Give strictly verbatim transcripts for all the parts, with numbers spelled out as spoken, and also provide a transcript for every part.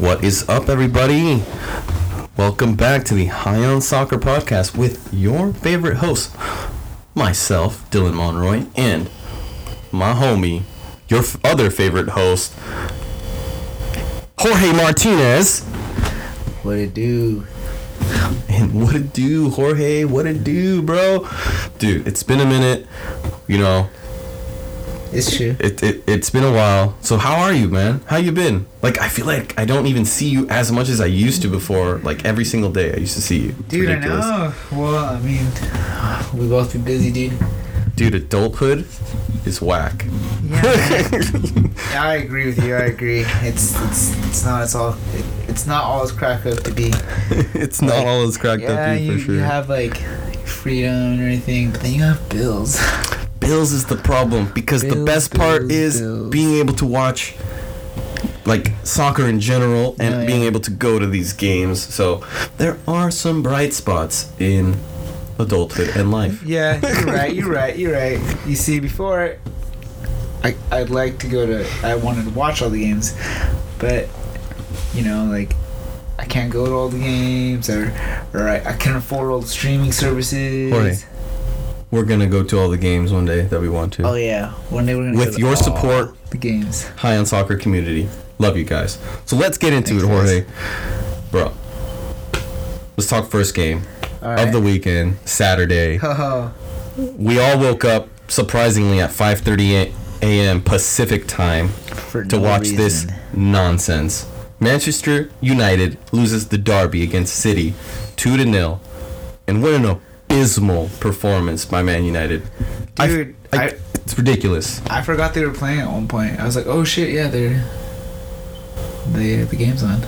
What is up, everybody? Welcome back to the High on Soccer podcast with your favorite host, myself, Dylan Monroy, and my homie, your f- other favorite host, Jorge Martinez. What it do? And what it do, Jorge? What it do, bro? Dude, it's been a minute, you know. It's true. It, it, it's been a while. So how are you, man? How you been? Like, I feel like I don't even see you as much as I used to before. Like, every single day I used to see you. It's dude, ridiculous. I know. Well, I mean, we both been busy, dude. Dude, adulthood is whack. Yeah, yeah, I agree with you. I agree. It's it's it's not it's all it, it's not all it's cracked up to be. It's not like, all it's cracked yeah, up to be for you, sure. You have like freedom and everything, but then you have bills. Bills is the problem, because bills, the best bills, part is bills. being able to watch like soccer in general and oh, yeah. being able to go to these games. So there are some bright spots in adulthood and life. Yeah, you're right. You're right. You're right. You see, before I I'd like to go to I wanted to watch all the games, but you know, like, I can't go to all the games, or or I, I can't afford all the streaming services. Jorge. We're going to go to all the games one day that we want to. Oh, yeah. One day we're going to go to all the games. With your support, the games. High on Soccer community. Love you guys. So let's get into Thanks, it, Jorge. Guys. Bro, let's talk first game all right. of the weekend, Saturday. Oh. We all woke up, surprisingly, at five thirty a.m. Pacific time For to no watch reason. this nonsense. Manchester United loses the derby against City two to nothing. And what a no. abysmal performance by Man United. Dude, I, I, I, it's ridiculous. I forgot they were playing at one point. I was like, oh shit, yeah, they're they the game's on.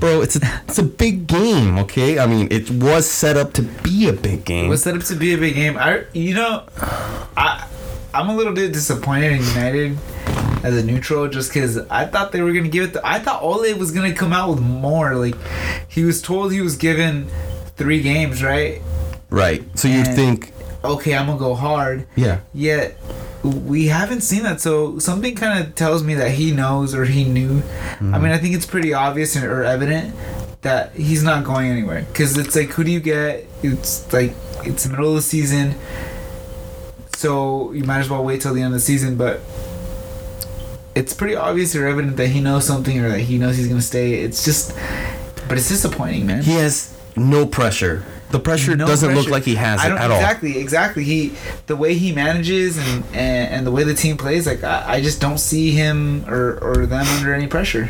Bro, it's a it's a big game, okay? I mean, it was set up to be a big game. It was set up to be a big game. I you know, I I'm a little bit disappointed in United as a neutral, just because I thought they were gonna give it. The, I thought Ole was gonna come out with more. Like, he was told he was given three games, right? Right. So you think, okay, I'm gonna go hard. Yeah. Yet we haven't seen that, so something kind of tells me that he knows, or he knew. Mm-hmm. I mean, I think it's pretty obvious and or evident that he's not going anywhere. Because it's like, who do you get? It's like it's the middle of the season, so you might as well wait till the end of the season. But it's pretty obvious or evident that he knows something, or that he knows he's gonna stay. It's just, but it's disappointing, man. He has no pressure. The pressure no doesn't pressure. look like he has I don't, it at exactly, all. Exactly, exactly. He, the way he manages and, and, and the way the team plays, like I, I just don't see him or, or them under any pressure.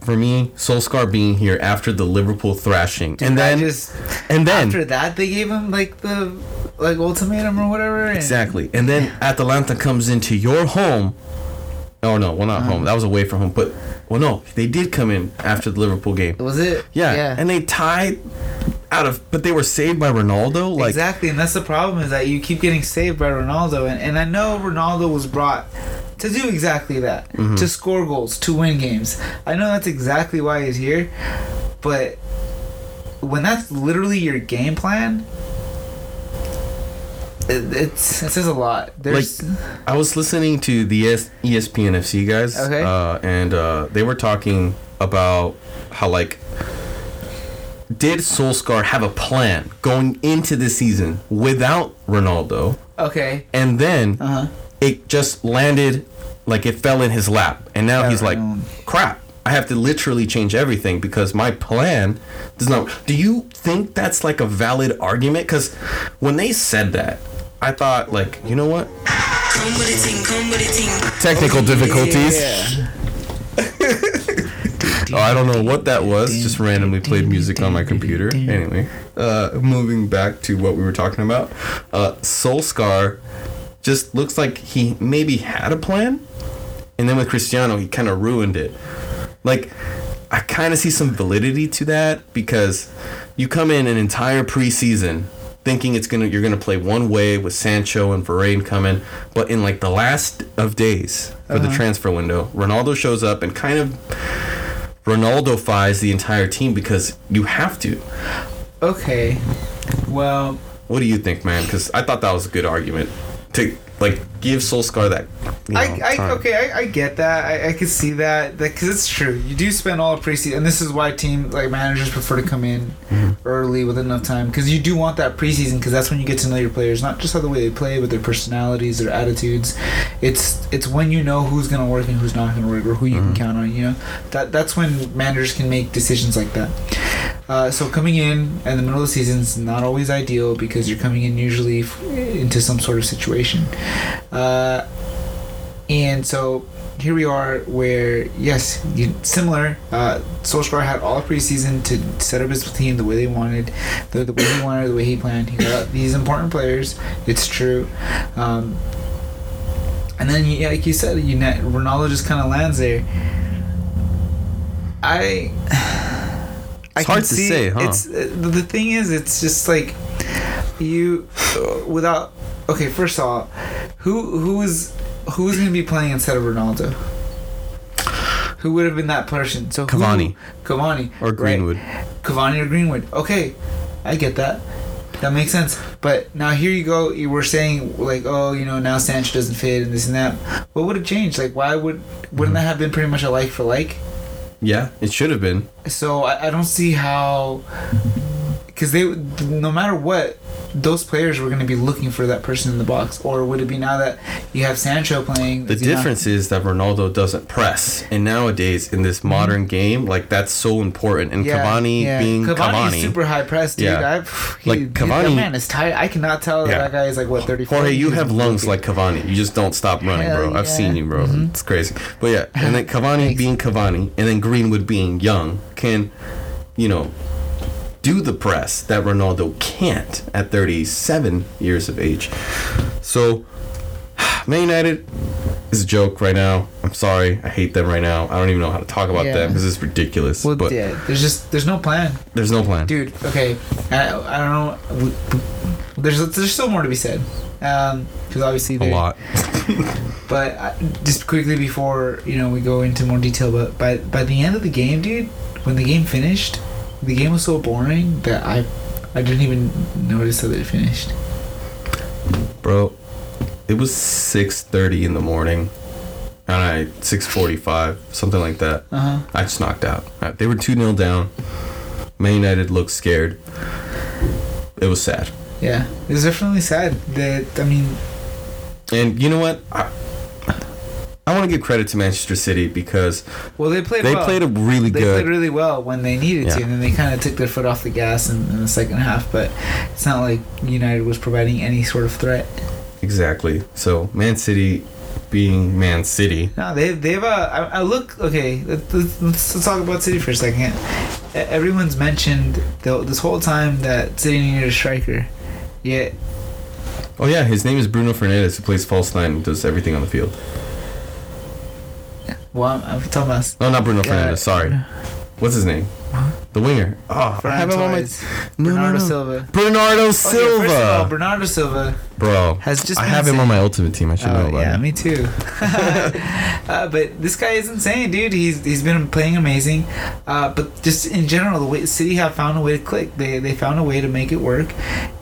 For me, Solskjaer being here after the Liverpool thrashing, Dude, and then just, and then after that they gave him like the like ultimatum or whatever. And, exactly, and then Atalanta comes into your home. Oh no, well not um, home. That was away from home, but. Well, no, they did come in after the Liverpool game. Was it? Yeah. yeah. And they tied out of... But they were saved by Ronaldo. Like, exactly, and that's the problem, is that you keep getting saved by Ronaldo. And, and I know Ronaldo was brought to do exactly that, mm-hmm. to score goals, to win games. I know that's exactly why he's here. But when that's literally your game plan... It, it's, it says a lot. There's like, I was listening to the E S P N F C guys, okay. uh, and uh, they were talking about how, like, did Solskjaer have a plan going into the season without Ronaldo? Okay. And then uh-huh. it just landed, like, it fell in his lap. And now yeah, he's like, crap, I have to literally change everything because my plan does not... Do you think that's, like, a valid argument? Because when they said that, I thought, like, you know what? Come with the team, come with the team. Technical difficulties. Yeah. Oh, I don't know what that was. Just randomly played music on my computer. Anyway, uh, moving back to what we were talking about, uh, Solskjaer just looks like he maybe had a plan, and then with Cristiano, he kind of ruined it. Like, I kind of see some validity to that, because you come in an entire preseason thinking it's gonna you're gonna play one way with Sancho and Varane coming, but in like the last of days for uh-huh. the transfer window, Ronaldo shows up and kind of Ronaldo-fies the entire team because you have to. Okay, well, what do you think, man? Because I thought that was a good argument to Like, give Solskjaer that. You know, I, I okay, I, I get that. I, I can see that because it's true. You do spend all preseason, and this is why team like managers prefer to come in mm-hmm. early with enough time, because you do want that preseason, because that's when you get to know your players, not just how the way they play, but their personalities, their attitudes. It's it's when you know who's gonna work and who's not gonna work, or who you mm-hmm. can count on. You know, that that's when managers can make decisions like that. Uh, so coming in in the middle of the season is not always ideal, because you're coming in usually f- into some sort of situation. Uh, and so here we are, where yes, you, similar. Uh, Solskjaer had all preseason to set up his team the way they wanted, the, the way he wanted, the way he planned. He got these important players. It's true. Um, and then, yeah, like you said, you net, Ronaldo just kind of lands there. I, I it's hard to see, say, huh? It's uh, the thing is, it's just like you uh, without. Okay, first of all, who who is who is going to be playing instead of Ronaldo? Who would have been that person? So Cavani, who, Cavani, or Greenwood, right? Cavani or Greenwood. Okay, I get that. That makes sense. But now here you go. You were saying like, oh, you know, now Sancho doesn't fit and this and that. What would have changed? Like, why would wouldn't mm-hmm. that have been pretty much a like for like? Yeah, it should have been. So I, I don't see how, because they no matter what. Those players were going to be looking for that person in the box. Or would it be now that you have Sancho playing? The difference not- is that Ronaldo doesn't press. And nowadays, in this modern game, like, that's so important. And yeah, Cavani yeah. being Cavani. Cavani's super high press, dude. Yeah. I've, he, like, Cavani... That man is tired. I cannot tell that, yeah. that guy is, like, what, thirty-four? Jorge, you have lungs like Cavani. You just don't stop running, Hell bro. Yeah. I've seen you, bro. Mm-hmm. It's crazy. But, yeah. And then Cavani being Cavani, and then Greenwood being young, can, you know... do the press that Ronaldo can't at thirty-seven years of age. So, Man United is a joke right now. I'm sorry. I hate them right now. I don't even know how to talk about yeah. them because it's ridiculous. Well, but yeah, there's just there's no plan. There's no plan, dude. Okay, I, I don't know. There's there's still more to be said, because um, obviously a lot. But I, just quickly before you know we go into more detail, but by by the end of the game, dude, when the game finished. The game was so boring that I I didn't even notice that it finished. Bro, it was six thirty in the morning. And I, six forty-five, something like that. Uh-huh. I just knocked out. They were two nil down. Man United looked scared. It was sad. Yeah, it was definitely sad. That I mean... And you know what? I, I want to give credit to Manchester City because well, they played they well. played a really they good. They played really well when they needed yeah. to, and then they kind of took their foot off the gas in, in the second half. But it's not like United was providing any sort of threat. Exactly. So Man City, being Man City. No, they they've. Uh, I, I look okay. Let's, let's, let's talk about City for a second. Everyone's mentioned the, this whole time that City needed a striker, yet. Oh yeah, his name is Bruno Fernandes, who plays false nine and does everything on the field. Well, I'm talking about... No, not Bruno Fernandes. Sorry. What's his name? What? The winger. Oh, I have him on my... No, Bernardo no, no. Silva. Bernardo Silva. Okay, first of all, Bernardo Silva. Bro, has just I have insane. him on my ultimate team. I should oh, know about yeah, him. Yeah, me too. uh, but this guy is insane, dude. He's he's been playing amazing. Uh, but just in general, the way City have found a way to click. They they found a way to make it work,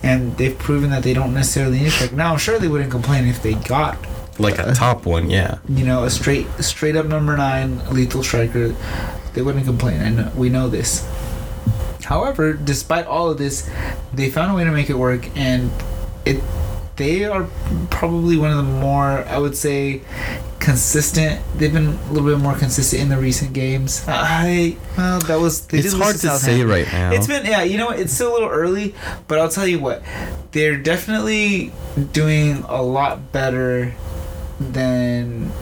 and they've proven that they don't necessarily need it. Now, I'm sure they wouldn't complain if they got. Like a top one, yeah. You know, a straight, straight up number nine, lethal striker. They wouldn't complain. I know, we know this. However, despite all of this, they found a way to make it work, and it. They are probably one of the more, I would say, consistent. They've been a little bit more consistent in the recent games. I well, that was. They it's did hard to, to say right now. It's been yeah, you know what? It's still a little early, but I'll tell you what, they're definitely doing a lot better than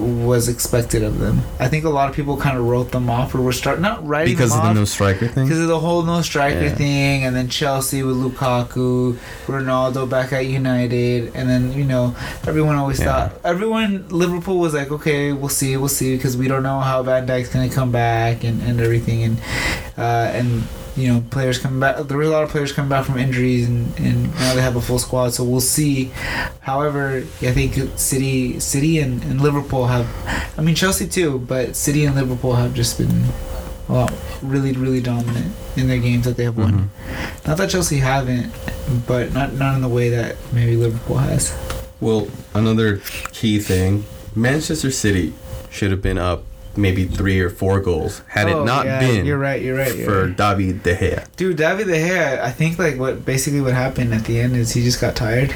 was expected of them. I think a lot of people kind of wrote them off, or were starting not writing because them of off, the no striker thing. Because of the whole no striker yeah. thing, and then Chelsea with Lukaku, Ronaldo back at United, and then you know everyone always yeah. thought everyone Liverpool was like, okay, we'll see, we'll see, because we don't know how Van Dijk's gonna come back and, and everything, and uh, and. You know, players coming back. There were a lot of players coming back from injuries, and, and now they have a full squad. So we'll see. However, I think City, City, and, and Liverpool have. I mean, Chelsea too, but City and Liverpool have just been, well, really, really dominant in their games that they have won. Mm-hmm. Not that Chelsea haven't, but not not in the way that maybe Liverpool has. Well, another key thing, Manchester City should have been up maybe three or four goals had oh, it not yeah, been you're right, you're right, you're for right. David De Gea. Dude, David De Gea, I think like what basically what happened at the end is he just got tired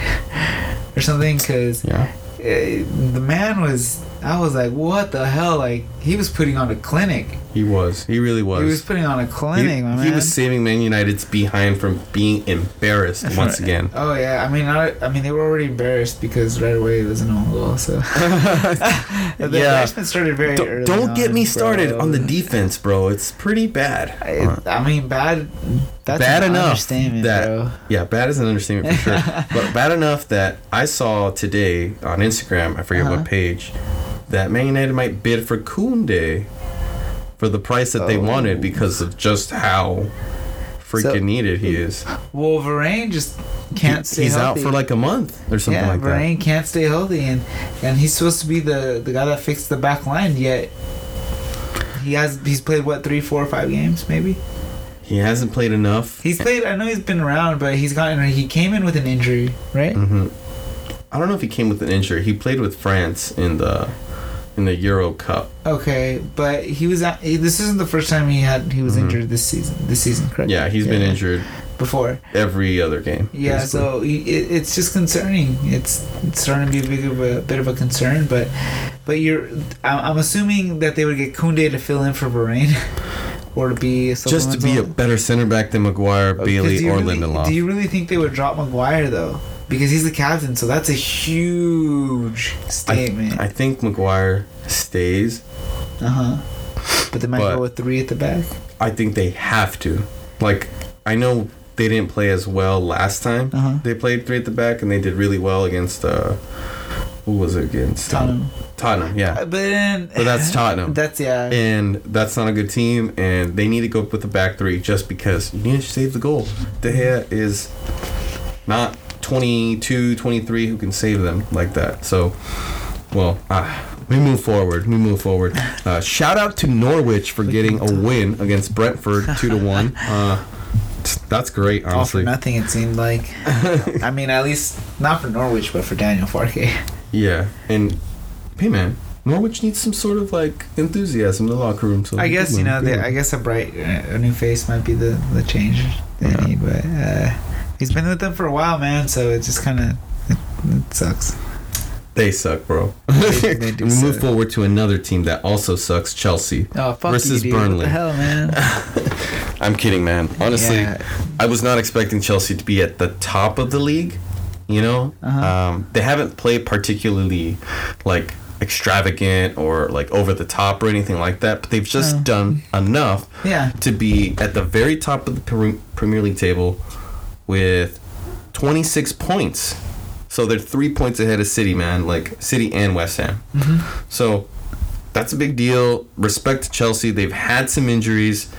or something because yeah. the man was, I was like, what the hell? Like, he was putting on a clinic. He was. He really was. He was putting on a clinic, he, my man. He was saving Man United's behind from being embarrassed That's once right. again. Oh, yeah. I mean, I, I mean, they were already embarrassed because right away it was an own goal, so... the yeah. started very don't, early Don't get on, me started bro. on the defense, bro. It's pretty bad. I, I mean, bad... That's bad an enough understatement, that, bro. Yeah, bad is an understatement for sure. But bad enough that I saw today on Instagram, I forget uh-huh. what page, that Man United might bid for Koundé for the price that oh. they wanted because of just how freaking so, needed he is. Well, Varane just can't he, stay he's healthy. He's out for like a month or something yeah, like Varane that. Yeah, Varane can't stay healthy, and, and he's supposed to be the, the guy that fixed the back line, yet he has he's played, what, three, four, five games maybe? He hasn't played enough. He's played, I know he's been around, but he's gotten, he came in with an injury, right? Mm-hmm. I don't know if he came with an injury. He played with France in the... in the Euro Cup. Okay, but he was at, this isn't the first time he had he was mm-hmm. injured this season. This season, correct? Yeah, he's yeah. been injured before every other game. Yeah, basically. so he, it, it's just concerning. It's, it's starting to be a big of a bit of a concern, but but you're I'm assuming that they would get Koundé to fill in for Varane. Or to be a just to be a better center back than Maguire, oh, Bailey, or really, Lindelof. Do you really think they would drop Maguire though? Because he's the captain, so that's a huge statement. I, I think Maguire stays. Uh huh. But they might but go with three at the back. I think they have to. Like, I know they didn't play as well last time. Uh-huh. They played three at the back, and they did really well against. Uh, who was it against? Tottenham. Tottenham, yeah. But then, but that's Tottenham. That's yeah. And that's not a good team, and they need to go with the back three just because you need to save the goal. De Gea is not twenty-two, twenty-three who can save them like that. So, well, ah, we move forward. We move forward. Uh, shout out to Norwich for getting a win against Brentford, two to one. Uh, that's great, honestly. All for nothing, it seemed like. I mean, at least not for Norwich, but for Daniel Farke. Yeah, and hey, man, Norwich needs some sort of like enthusiasm in the locker room. So I guess win. you know, they, I guess a bright, a new face might be the the change they yeah. need, but. Uh, He's been with them for a while, man, so it just kind of it, it sucks. They suck, bro. They, they do we suck. Move forward to another team that also sucks, Chelsea oh, fuck versus you, dude. Burnley. What the hell, man? I'm kidding, man. Honestly, yeah. I was not expecting Chelsea to be at the top of the league, you know? Uh-huh. Um, they haven't played particularly, like, extravagant or, like, over the top or anything like that, but they've just oh. done enough yeah. to be at the very top of the pre- Premier League table with twenty-six points. So they're three points ahead of City, man. Like, City and West Ham. Mm-hmm. So that's a big deal. Respect to Chelsea. They've had some injuries.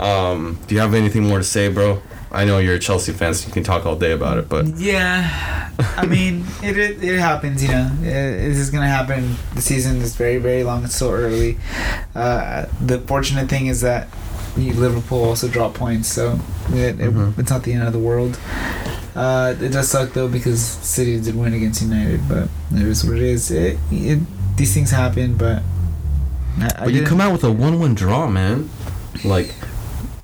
Um, do you have anything more to say, bro? I know you're a Chelsea fan, so you can talk all day about it, but... Yeah. I mean, it, it it happens, you know. It, this is going to happen. The season is very, very long. It's so early. Uh, the fortunate thing is that Liverpool also dropped points, so it, mm-hmm. it, it's not the end of the world. Uh, it does suck though because City did win against United, but it is what it is. It, it these things happen, but I, but I you come out with a one-one draw, man. Like,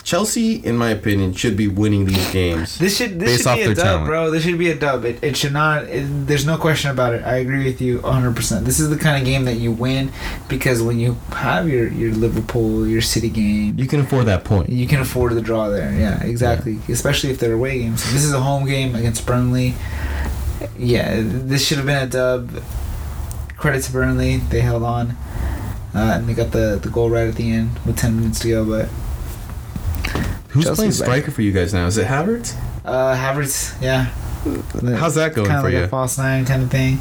Chelsea, in my opinion, should be winning these games. This should this based should off be a dub, talent. bro. This should be a dub. It it should not. It, there's no question about it. I agree with you one hundred percent. This is the kind of game that you win because when you have your, your Liverpool, your City game, you can afford that point. You can afford the draw there. Yeah, exactly. Yeah. Especially if they're away games. This is a home game against Burnley. Yeah, this should have been a dub. Credit to Burnley, they held on, uh, and they got the the goal right at the end with ten minutes to go, but. Who's Chelsea's playing striker back for you guys now? Is it Havertz? Uh, Havertz, yeah. How's that going kind for like you? Kind of like a false nine kind of thing.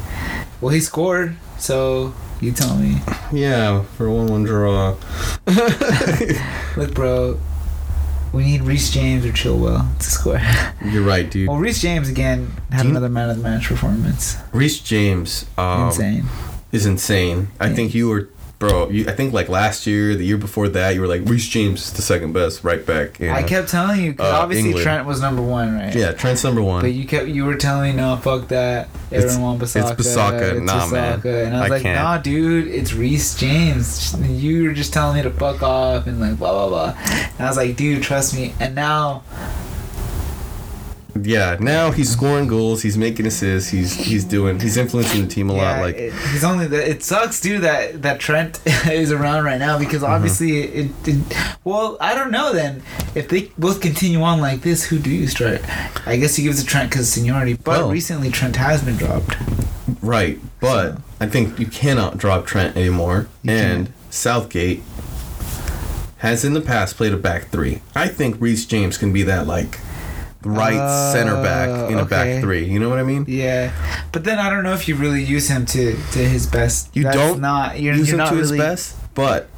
Well, he scored, so you tell me. Yeah, for a one-one draw. Look, bro, we need Reece James or Chilwell to score. You're right, dude. Well, Reece James, again, had Dude. another man of the match performance. Reece James um, insane. is insane. I yeah. think you were Bro, you, I think like last year, the year before that, you were like, Reece James is the second best right back. You know? I kept telling you, because uh, obviously England. Trent was number one, right? Yeah, Trent's number one. But you kept, you were telling me, no, fuck that. Everyone want Bissaka. It's Bissaka. It's nah, Bissaka. Man. And I was I like, can't. nah, dude, it's Reece James. You were just telling me to fuck off and like blah, blah, blah. And I was like, dude, trust me. And now... Yeah, now he's scoring goals, he's making assists, he's he's doing, he's influencing the team a yeah, lot. Like it, he's only the, it sucks too that that Trent is around right now because obviously mm-hmm. it, it. Well, I don't know then if they both continue on like this, who do you start? I guess he gives a Trent because seniority, but oh. recently Trent has been dropped. Right, but so. I think you cannot drop Trent anymore, you and can. Southgate has in the past played a back three. I think Reece James can be that like. Right uh, center back in a okay. back three. You know what I mean? Yeah. But then I don't know if you really use him to, to his best. You That's don't not, you're, use you're him not to really... his best, but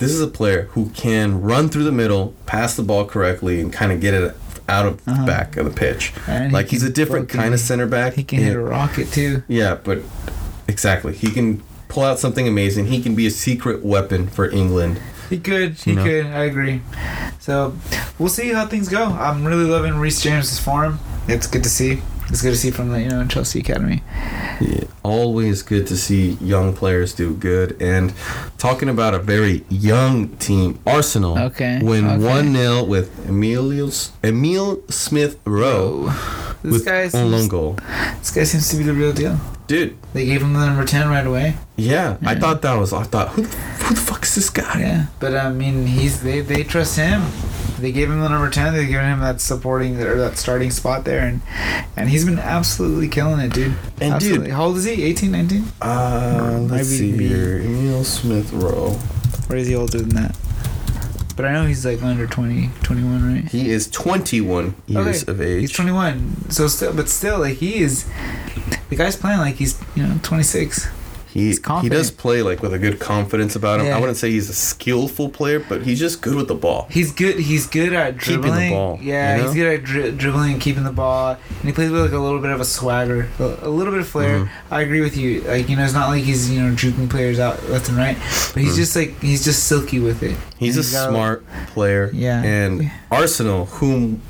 this is a player who can run through the middle, pass the ball correctly, and kind of get it out of uh-huh. the back of the pitch. And like, he he's a different kind he, of center back. He can and, hit a rocket, too. Yeah, but exactly. He can pull out something amazing. He can be a secret weapon for England. He could. He you know. could. I agree. So, we'll see how things go. I'm really loving Reece James's form. It's good to see. It's good to see from the, you know, Chelsea Academy. Yeah, always good to see young players do good. And talking about a very young team, Arsenal okay. win okay. one nil with Emile, Emile Smith Rowe oh. this with guy seems, own goal. This guy seems to be the real deal. Dude. They gave him the number ten right away. Yeah, yeah. I thought that was... I thought, who the, who the fuck is this guy? Yeah, but I mean, he's they, they trust him. They gave him the number ten. They've given him that supporting or that starting spot there. And and he's been absolutely killing it, dude. And absolutely. Dude... How old is he? eighteen, nineteen? Uh, let's see here. Emile Smith Rowe. Or is he older than that? But I know he's like under twenty, twenty-one, right? He is twenty-one years okay. of age. He's twenty-one. So still, but still, like he is, the guy's playing like he's, you know, twenty-six. He he's confident. He does play like with a good confidence about him. Yeah. I wouldn't say he's a skillful player, but he's just good with the ball. He's good. He's good at dribbling. Keeping the ball. Yeah, you know? He's good at dri- dribbling and keeping the ball. And he plays with like a little bit of a swagger, a little bit of flair. Mm-hmm. I agree with you. Like, you know, it's not like he's, you know, juking players out left and right, but he's mm-hmm. just like he's just silky with it. He's, he's a smart like, player. Yeah. And Arsenal, whom.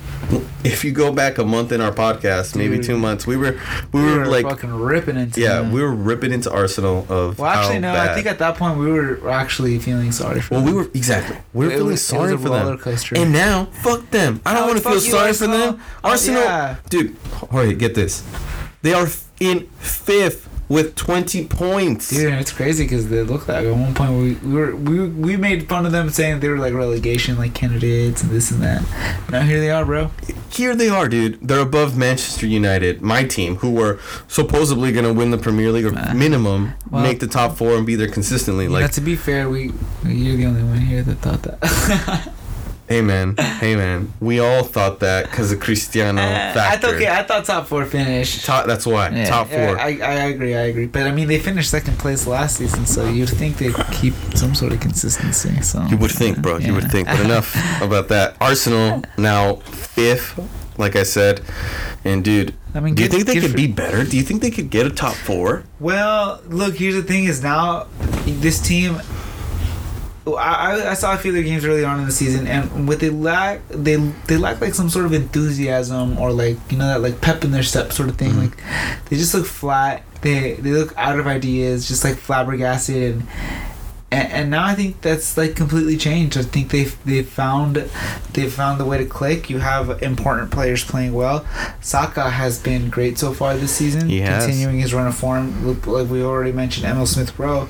If you go back a month in our podcast, maybe Dude. two months, we were we, we were, were like fucking ripping into yeah, them. we were ripping into Arsenal of well, actually how no, bad. I think at that point we were actually feeling sorry for. Well, them. we were exactly we were it feeling was, sorry it was a for roller coaster. them, and now fuck them. I don't oh, want to feel sorry Arsenal. for them. Arsenal, oh, yeah. Dude, hurry, get this. They are in fifth. With twenty points, dude, it's crazy because they look like at one point we, we were we we made fun of them saying they were like relegation like candidates and this and that. Now here they are, bro. Here they are, dude. They're above Manchester United, my team, who were supposedly gonna win the Premier League or nah. minimum well, make the top four and be there consistently. Like, know, to be fair, we you're the only one here that thought that. Hey man, hey man. We all thought that because of Cristiano uh, factor. I thought, okay, I thought top four finish. Top, that's why yeah, top four. I, I agree, I agree. But I mean, they finished second place last season, so you'd think they'd keep some sort of consistency. So you would think, bro. Yeah. You would think. But enough about that. Arsenal now fifth, like I said, and dude. I mean, do you good, think they could for, be better? Do you think they could get a top four? Well, look. Here's the thing: is now this team. I, I saw a few of their games early on in the season, and what they lack, they they lack like some sort of enthusiasm or like, you know, that like pep in their step sort of thing. Mm-hmm. Like they just look flat. They they look out of ideas, just like flabbergasted. And, and, and now I think that's like completely changed. I think they they found they found the way to click. You have important players playing well. Saka has been great so far this season, he has. continuing his run of form. Like we already mentioned, Emile Smith Rowe.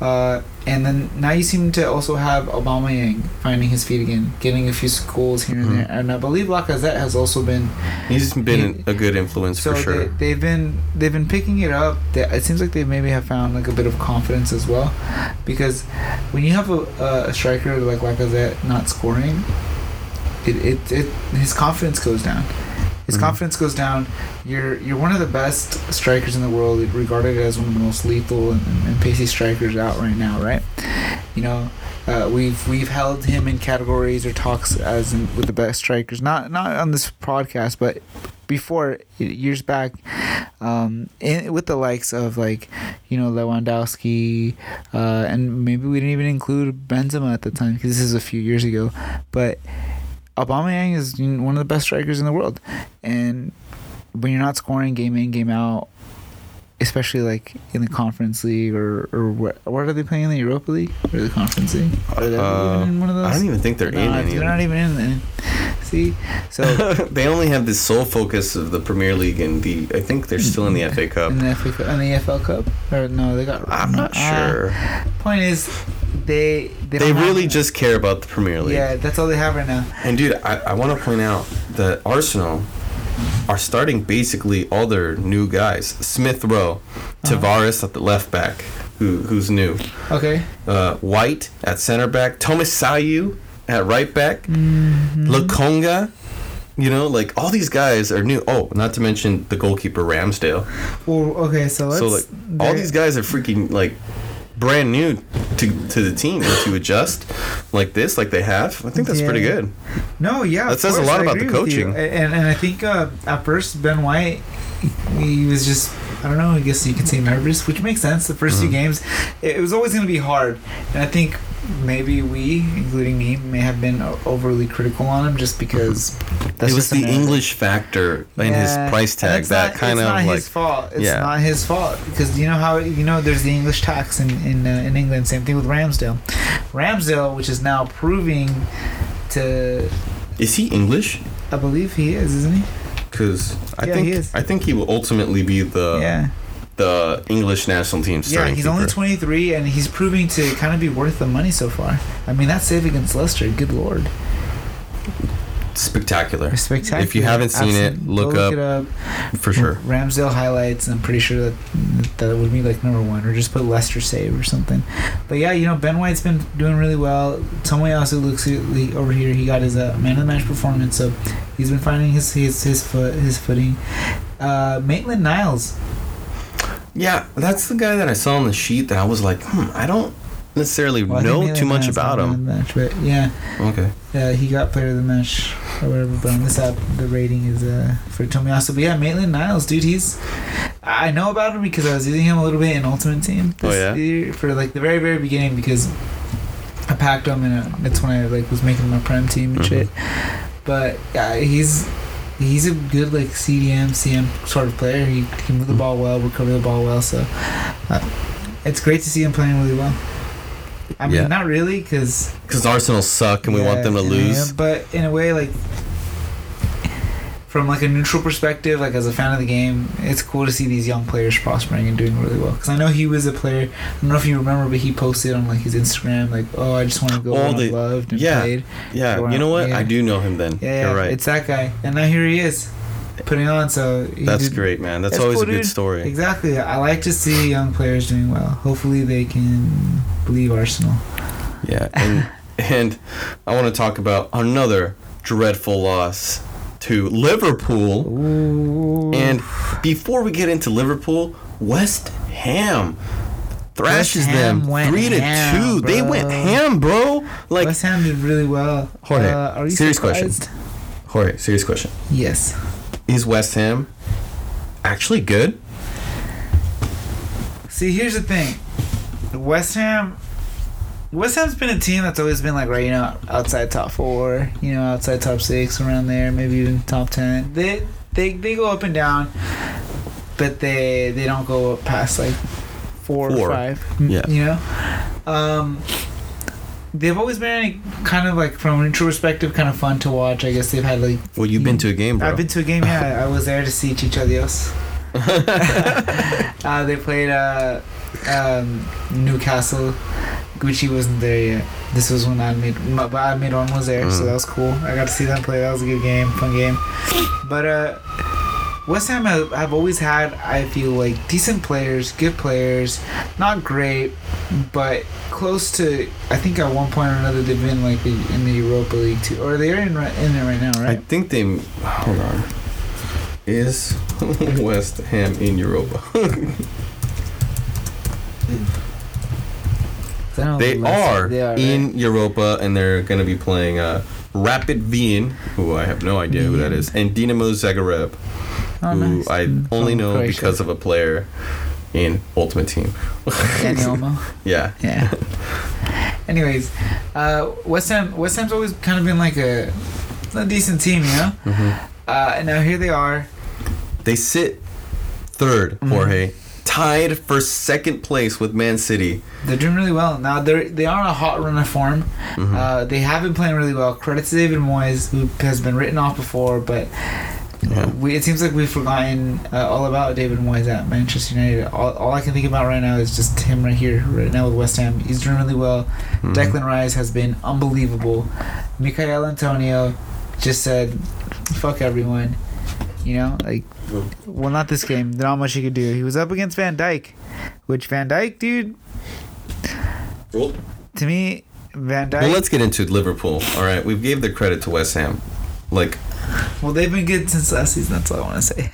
Uh, And then now you seem to also have Aubameyang finding his feet again, getting a few goals here and mm-hmm. there. And I believe Lacazette has also been. He's been he, a good influence so for sure. They, they've been they've been picking it up. They, it seems like they maybe have found like a bit of confidence as well, because when you have a, a striker like Lacazette not scoring, it it, it his confidence goes down. His mm-hmm. confidence goes down. You're you're one of the best strikers in the world, regarded as one of the most lethal and, and pacey strikers out right now, right? You know, uh, we've we've held him in categories or talks as in, with the best strikers, not not on this podcast, but before years back, um, in, with the likes of, like, you know, Lewandowski, uh, and maybe we didn't even include Benzema at the time because this is a few years ago. But Aubameyang is one of the best strikers in the world. And when you're not scoring game in, game out, especially like in the Conference League or or what, what are they playing in the Europa League or the Conference League? Are they uh, even in one of those? I don't even think they're no, in any. They're not even in. Any. See, so they only have the sole focus of the Premier League and the. I think they're still in the F A Cup. In the F A and the E F L Cup, or no, they got. I'm not uh, sure. Point is, they they, they really have, just care about the Premier League. Yeah, that's all they have right now. And dude, I I want to point out that Arsenal are starting basically all their new guys. Smith Rowe, Tavares uh-huh. at the left back, who who's new. Okay. Uh, White at center back, Tomiyasu at right back, mm-hmm. Lokonga. You know, like, all these guys are new. Oh, not to mention the goalkeeper, Ramsdale. Well, okay, so let's... So, like, all these guys are freaking, like, brand new to to the team. And to adjust like this, like they have, I think that's yeah. pretty good. No, yeah, that says course. a lot I about the coaching. And and I think uh, at first Ben White, he was just, I don't know. I guess you could say nervous, which makes sense. The first mm-hmm. few games, it, it was always going to be hard, and I think maybe we, including me, may have been overly critical on him just because that's it was the English factor in yeah. his price tag. That not, kind it's of not like his fault. It's yeah. not his fault because you know how you know there's the English tax in in, uh, in England. Same thing with Ramsdale. Ramsdale, which is now proving to. Is he English? I believe he is, isn't he? Because I yeah, think he is. I think he will ultimately be the. Yeah. The English national team starting. Yeah, he's keeper. Only twenty-three, and he's proving to kind of be worth the money so far. I mean, that save against Leicester, good lord. Spectacular. Spectacular. If you haven't seen Absolutely. it, look, look up, it up. For sure. Ramsdale highlights, I'm pretty sure that that would be like number one, or just put Leicester save or something. But yeah, you know, Ben White's been doing really well. Tomiyasu looks over here. He got his uh, man of the match performance, so he's been finding his his his, foot, his footing. Uh, Maitland-Niles. Yeah, that's the guy that I saw on the sheet that I was like, hmm, I don't necessarily well, I know too much about him. Match, but yeah. Okay. Yeah, he got player of the match or whatever, but on this app, the rating is uh, for Tomiyasu. But yeah, Maitland-Niles, dude, he's... I know about him because I was using him a little bit in Ultimate Team this oh, yeah? year for like the very, very beginning because I packed him and uh, that's when I like was making my prime team and mm-hmm. shit. But uh, he's... He's a good like C D M, C M sort of player. He can move the ball well, recover the ball well. So uh, it's great to see him playing really well. I mean, yeah. not really, because because Arsenal suck and yeah, we want them to lose. Yeah, but in a way, like from like a neutral perspective, like as a fan of the game, it's cool to see these young players prospering and doing really well. Because I know he was a player. I don't know if you remember, but he posted on like his Instagram, like, "Oh, I just want to go where I'm loved and yeah, played." Yeah, yeah. You know what? Yeah. I do know him. Then yeah, yeah, you're right. It's that guy, and now here he is, putting on. So that's did, great, man. That's, that's always cool, a good dude. story. Exactly. I like to see young players doing well. Hopefully, they can leave Arsenal. Yeah, and and I want to talk about another dreadful loss. To Liverpool. Ooh. And before we get into Liverpool, West Ham thrashes West Ham them three to ham, two. Bro. They went ham, bro. Like West Ham did really well. Jorge, uh, are you serious surprised? question. Jorge, serious question. Yes. Is West Ham actually good? See, here's the thing. West Ham. West Ham's been a team that's always been like right, you know, outside top four, you know, outside top six, around there, maybe even top ten. They they they go up and down, but they they don't go up past like four, four. or five. Yeah, you know, um, they've always been kind of like from an intro perspective, kind of fun to watch. I guess they've had like. Well, you've you, been to a game, bro. I've been to a game. Yeah, I was there to see Chicho Dios. uh, they played uh, um, Newcastle. Gucci wasn't there yet. This was when I made, but I made one was there, mm. so that was cool. I got to see them play. That was a good game, fun game. But uh, West Ham have, have always had, I feel like, decent players, good players, not great, but close to. I think at one point or another they've been like in the Europa League too, or they're in in it right now, right? I think they. Hold on. Is West Ham in Europa? They are they are in Europa, and they're going to be playing uh, Rapid Wien, who I have no idea Wien. who that is, and Dinamo Zagreb, oh, who nice. I only oh, know Croatia. because of a player in Ultimate Team. Danny Olmo. Yeah. Yeah. Anyways, uh, West Ham. West Ham's always kind of been like a, a decent team, you know. Mm-hmm. Uh, and now here they are. They sit third, Jorge. Mm-hmm. Tied for second place with Man City. They're doing really well. Now, they're, they are on a hot run of form. Mm-hmm. Uh, they have been playing really well. Credit to David Moyes, who has been written off before, but yeah. we, it seems like we've forgotten uh, all about David Moyes at Manchester United. All, all I can think about right now is just him right here, right now with West Ham. He's doing really well. Mm-hmm. Declan Rice has been unbelievable. Michail Antonio just said, fuck everyone. You know, like, well, not this game. There's not much he could do. He was up against Van Dijk, which Van Dijk, dude. Well, to me, Van Dijk. Well, let's get into Liverpool. All right, we gave the credit to West Ham, like. Well, they've been good since last season. That's all I want to say.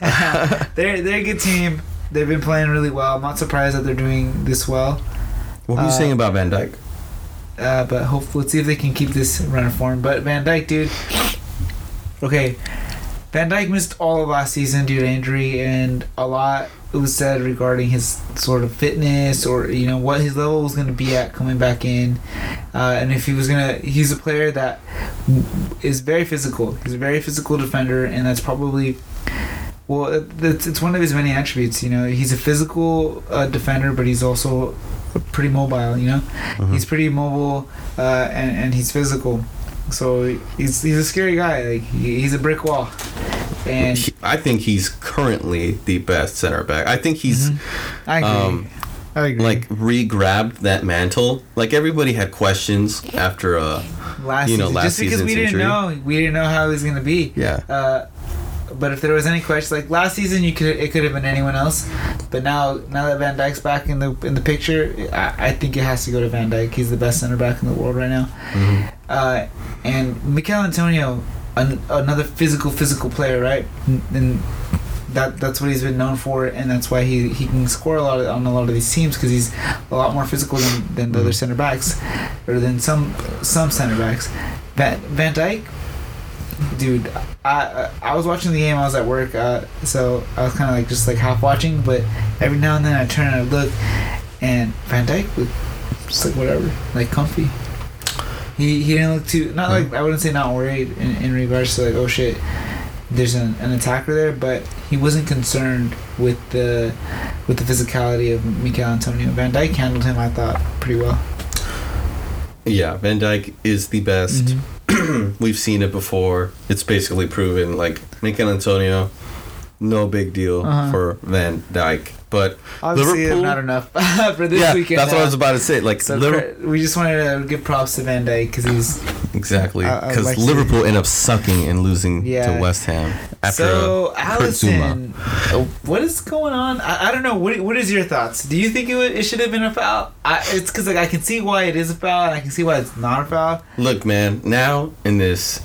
they're they're a good team. They've been playing really well. I'm not surprised that they're doing this well. What were you uh, saying about Van Dijk? Uh, but hopefully, let's see if they can keep this run of form. But Van Dijk, dude. Okay. Van Dijk missed all of last season due to injury, and a lot was said regarding his sort of fitness or, you know, what his level was going to be at coming back in. Uh, and if he was going to... He's a player that is very physical. He's a very physical defender, and that's probably... Well, it's, it's one of his many attributes, you know. He's a physical uh, defender, but he's also pretty mobile, you know. Mm-hmm. He's pretty mobile, uh, and, and he's physical. So he's he's a scary guy. Like, he's a brick wall. And I think he's currently the best center back. I think he's mm-hmm. I agree. Um, I agree. Like, re-grabbed that mantle. Like, everybody had questions after uh last you know season. last just because season's we didn't injury. know we didn't know how it was going to be. Yeah. Uh, but if there was any question, like last season, you could it could have been anyone else, but now now that Van Dijk's back in the in the picture, I, I think it has to go to Van Dijk. He's the best center back in the world right now. Mm-hmm. Uh, and Michail Antonio, an, another physical physical player, right? And that that's what he's been known for, and that's why he, he can score a lot of, on a lot of these teams, because he's a lot more physical than, than the other center backs, or than some some center backs. Van Van Dijk. Dude, I I was watching the game. I was at work, uh, so I was kind of like just like half watching. But every now and then I turn and I look, and Van Dijk was just like whatever, like comfy. He he didn't look too not like I wouldn't say not worried in, in regards to like, oh shit, there's an, an attacker there, but he wasn't concerned with the with the physicality of Michail Antonio. Van Dijk handled him, I thought, pretty well. Yeah, Van Dijk is the best. Mm-hmm. We've seen it before. It's basically proven. Like, Michail Antonio, no big deal uh-huh. for Van Dijk. But obviously, Liverpool, not enough for this yeah, weekend. That's now. What I was about to say. Like, so Liverpool, we just wanted to give props to Van Dijk because he's exactly because like Liverpool end up sucking and losing yeah. to West Ham after so, Alisson, what is going on? I, I don't know. What What is your thoughts? Do you think it would, it should have been a foul? I, it's because like I can see why it is a foul and I can see why it's not a foul. Look, man. Now in this,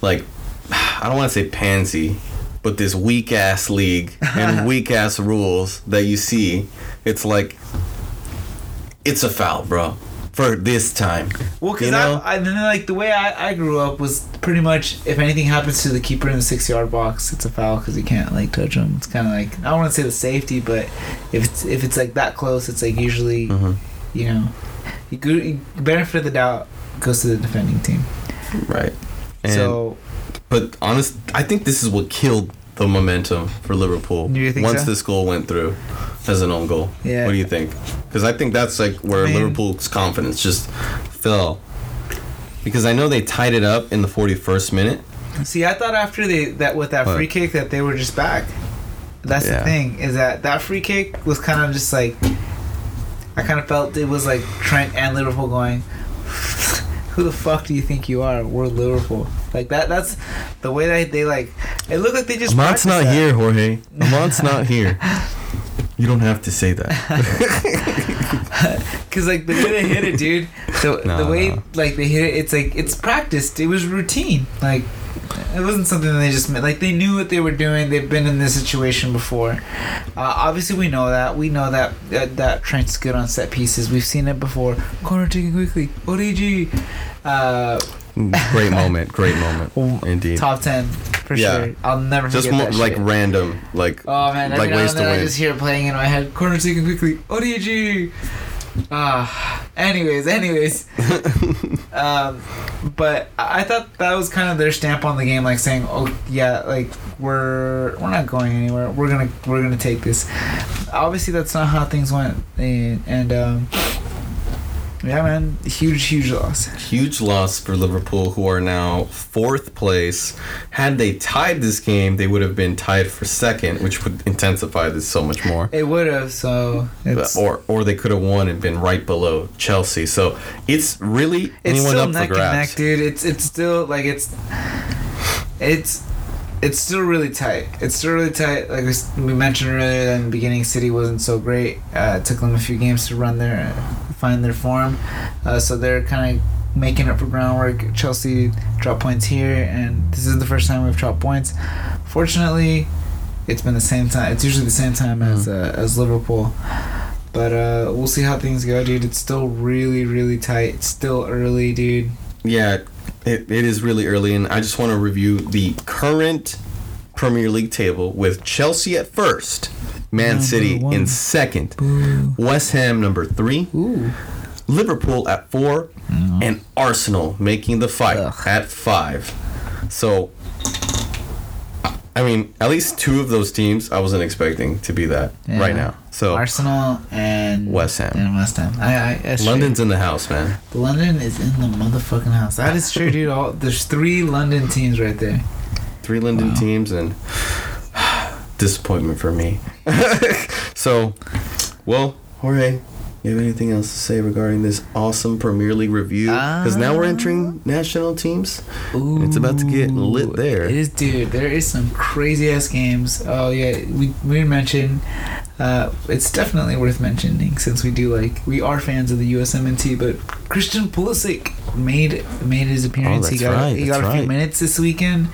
like, I don't want to say pansy. But this weak-ass league and weak-ass rules that you see, it's like, it's a foul, bro, for this time. Well, because I, I, then like the way I, I grew up was pretty much if anything happens to the keeper in the six-yard box, it's a foul because you can't like touch him. It's kind of like, I don't want to say the safety, but if it's if it's like that close, it's like usually, mm-hmm. you know, you go, you benefit of the doubt goes to the defending team. Right. And so. But honest, I think this is what killed the momentum for Liverpool. Do you think once so? This goal went through as an own goal. Yeah. What do you think? Because I think that's like where I mean, Liverpool's confidence just fell. Because I know they tied it up in the forty-first minute. See, I thought after they that with that but, free kick that they were just back. That's yeah. the thing is that that free kick was kind of just like I kind of felt it was like Trent and Liverpool going. Who the fuck do you think you are? We're Liverpool. Like that. That's the way that they like. It looked like they just. Amont's not that. Here, Jorge. Amont's not here. You don't have to say that. Cause like the way they hit it, dude. The nah. the way like they hit it, it's like it's practiced. It was routine. Like it wasn't something that they just meant. Like they knew what they were doing. They've been in this situation before. Uh, obviously, we know that. We know that uh, that Trent's good on set pieces. We've seen it before. Corner taken quickly. O D G. Uh, Great moment. Great moment. Indeed. Top ten for yeah. sure. I'll never forget just mo- that. Just like shit. Random, like oh man, like ways to win. I just hear it playing in my head. Corner taken quickly. O D G. Ah. Uh, anyways, anyways. um, but I thought that was kind of their stamp on the game, like saying, "Oh yeah, like we're we're not going anywhere. We're gonna we're gonna take this." Obviously, that's not how things went, and. and um, Yeah, man. Huge, huge loss. Huge loss for Liverpool, who are now fourth place. Had they tied this game, they would have been tied for second, which would intensify this so much more. It would have, so... It's, or or they could have won and been right below Chelsea. So, it's really it's anyone up for grabs. It's still neck and neck, dude. It's, it's still, like, it's... It's... It's still really tight. It's still really tight. Like we mentioned earlier in the beginning, City wasn't so great. Uh, it took them a few games to run their, find their form. Uh, so they're kind of making up for groundwork. Chelsea dropped points here, and this is the first time we've dropped points. Fortunately, it's been the same time. It's usually the same time mm. as uh, as Liverpool. But uh, we'll see how things go, dude. It's still really, really tight. It's still early, dude. Yeah. It It is really early, and I just want to review the current Premier League table with Chelsea at first, Man number City one. in second, Boo. West Ham number three, Ooh. Liverpool at four, mm. and Arsenal making the fight Ugh. at five. So, I mean, at least two of those teams I wasn't expecting to be that yeah. right now. So Arsenal and West Ham. And West Ham. I, I, London's true. in the house, man. London is in the motherfucking house. That is true, dude. All, there's three London teams right there. Three London wow. teams and disappointment for me. So, well, Jorge, you have anything else to say regarding this awesome Premier League review? Because uh, now we're entering national teams. Ooh, and it's about to get lit there. It is, dude. There is some crazy-ass games. Oh, yeah. We we mentioned... Uh, it's definitely worth mentioning since we do like... We are fans of the U S M N T, but Christian Pulisic made made his appearance. Oh, that's he got, right. He got that's a few right. minutes this weekend.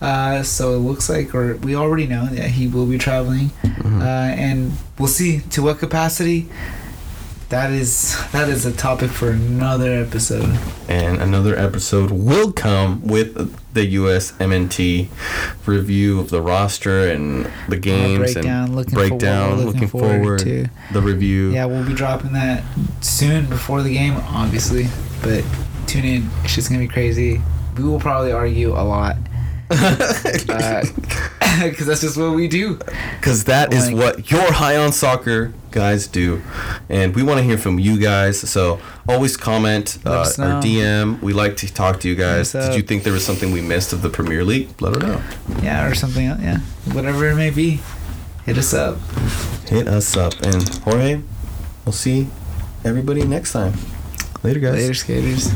Uh, so it looks like... or we already know that he will be traveling. Mm-hmm. Uh, and we'll see to what capacity... That is that is a topic for another episode. And another episode will come with the U S M N T review of the roster and the games breakdown, and looking breakdown, forward, looking, looking forward, forward to the review. Yeah, we'll be dropping that soon before the game, obviously. But tune in; it's just gonna be crazy. We will probably argue a lot. Because uh, that's just what we do. Because that is like, what your High on Soccer guys do, and we want to hear from you guys. So always comment uh, or D M. We like to talk to you guys. Did you think there was something we missed of the Premier League? Let us know. Yeah, or something else. Yeah, whatever it may be, hit us up. Hit us up, and Jorge, we'll see everybody next time. Later, guys. Later, skaters.